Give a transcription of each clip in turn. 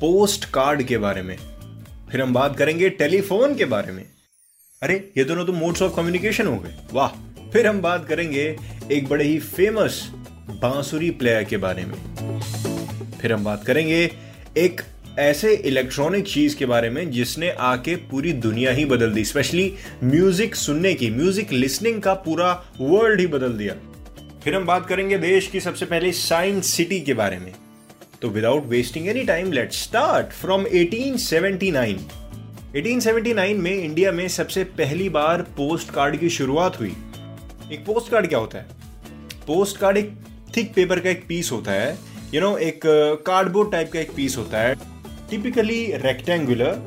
Post card के बारे में, फिर हम बात करेंगे टेलीफोन के बारे में। अरे ये दोनों तो मोड्स ऑफ कम्युनिकेशन हो गए, वाह। फिर हम बात करेंगे एक बड़े ही फेमस बांसुरी प्लेयर के बारे में। फिर हम बात करेंगे एक ऐसे इलेक्ट्रॉनिक चीज के बारे में जिसने आके पूरी दुनिया ही बदल दी, स्पेशली म्यूजिक सुनने की, म्यूजिक लिसनिंग का पूरा वर्ल्ड ही बदल दिया। फिर हम बात करेंगे देश की सबसे पहली साइंस सिटी के बारे में। तो without wasting any time let's start from 1879। 1879 में इंडिया में सबसे पहली बार पोस्ट कार्ड की शुरुआत हुई। एक पोस्ट कार्ड क्या होता है? पोस्ट कार्ड एक थिक पेपर का एक पीस होता है, एक कार्डबोर्ड टाइप का एक पीस होता है, टिपिकली रेक्टेंगुलर,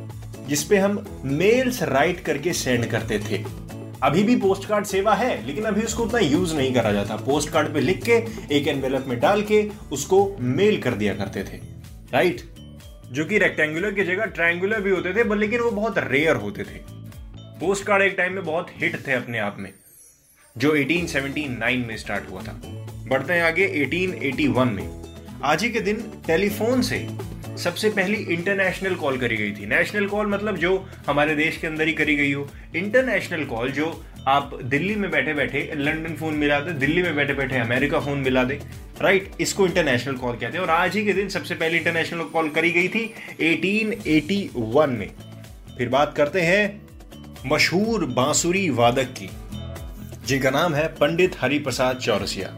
जिसपे हम मेल्स राइट करके सेंड करते थे। अभी भी पोस्ट कार्ड सेवा है, लेकिन अभी उसको उतना यूज नहीं करा जाता। पोस्ट कार्ड पे लिख के एक एनवेलप में डाल के उसको मेल कर दिया करते थे, राइट? जो कि रेक्टेंगुलर की जगह ट्रायंगुलर भी होते थे, पर लेकिन वो बहुत रेयर होते थे। पोस्ट कार्ड एक टाइम में बहुत हिट थे अपने आप में, जो 1879 में स्टार्ट हुआ था। बढ़ते हैं आगे 1881 में। आज ही के दिन टेलीफोन से सबसे पहली इंटरनेशनल कॉल करी गई थी। नेशनल कॉल मतलब जो हमारे देश के अंदर ही करी गई हो, इंटरनेशनल कॉल जो आप दिल्ली में बैठे बैठे लंदन फोन मिला दे, दिल्ली में बैठे बैठे अमेरिका फोन मिला दे, राइट? इसको इंटरनेशनल कॉल कहते हैं। और आज ही के दिन सबसे पहली इंटरनेशनल कॉल करी गई थी 1881 में। फिर बात करते हैं मशहूर बांसुरी वादक की, जिनका नाम है पंडित हरिप्रसाद चौरसिया।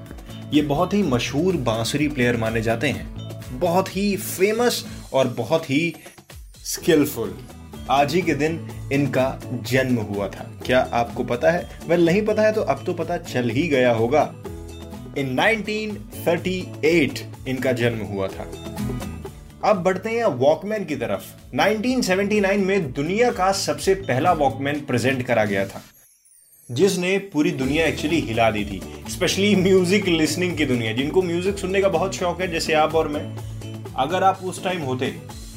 ये बहुत ही मशहूर बांसुरी प्लेयर माने जाते हैं, बहुत ही फेमस और बहुत ही स्किलफुल। आज ही के दिन इनका जन्म हुआ था। क्या आपको पता है? वैसे नहीं पता है तो अब तो पता चल ही गया होगा। इन 1938 इनका जन्म हुआ था। अब बढ़ते हैं वॉकमैन की तरफ। 1979 में दुनिया का सबसे पहला वॉकमैन प्रेजेंट करा गया था, जिसने पूरी दुनिया एक्चुअली हिला दी थी, स्पेशली म्यूजिक लिसनिंग की दुनिया। जिनको म्यूजिक सुनने का बहुत शौक है, जैसे आप और मैं, अगर आप उस टाइम होते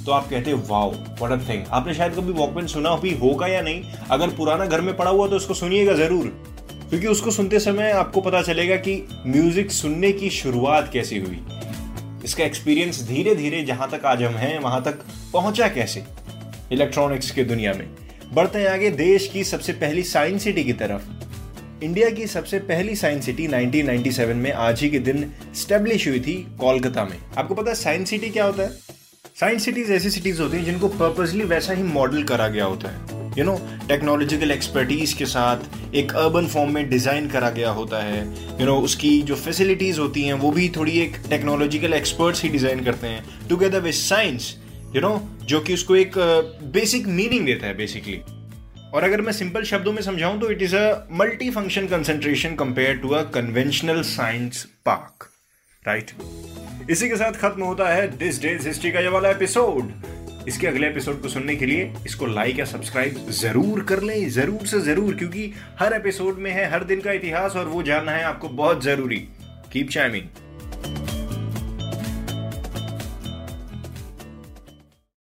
तो आप कहते वाओ व्हाट अ थिंग। आपने शायद कभी वॉकमैन सुना भी होगा या नहीं, अगर पुराना घर में पड़ा हुआ तो उसको सुनिएगा जरूर, क्योंकि उसको सुनते समय आपको पता चलेगा कि म्यूजिक सुनने की शुरुआत कैसे हुई, इसका एक्सपीरियंस धीरे धीरे जहां तक आज हम हैं वहां तक पहुंचा कैसे इलेक्ट्रॉनिक्स की दुनिया में। बढ़ते हैं आगे देश की सबसे पहली साइंस सिटी की तरफ। इंडिया की सबसे पहली साइंस सिटी 1997 में आज ही के दिन स्टैब्लिश हुई थी कोलकाता में। आपको पता है साइंस सिटी क्या होता है? साइंस सिटीज ऐसी सिटीज होती हैं जिनको पर्पसली वैसा ही मॉडल करा गया होता है, टेक्नोलॉजिकल एक्सपर्टीज के साथ एक अर्बन फॉर्म में डिजाइन करा गया होता है। उसकी जो फैसिलिटीज होती हैं वो भी थोड़ी एक टेक्नोलॉजिकल एक्सपर्ट्स ही डिजाइन करते हैं, टुगेदर विद साइंस, जो कि उसको एक बेसिक मीनिंग देता है बेसिकली। और अगर मैं सिंपल शब्दों में समझाऊं तो it is a multi function concentration compare to a conventional science park, right? इसी के साथ खत्म होता है दिस डेज हिस्ट्री का ये वाला एपिसोड। इसके अगले एपिसोड को सुनने के लिए इसको लाइक या सब्सक्राइब जरूर कर लें, जरूर से जरूर, क्योंकि हर एपिसोड में है हर दिन का इतिहास और वो जानना है आपको बहुत जरूरी। Keep chiming.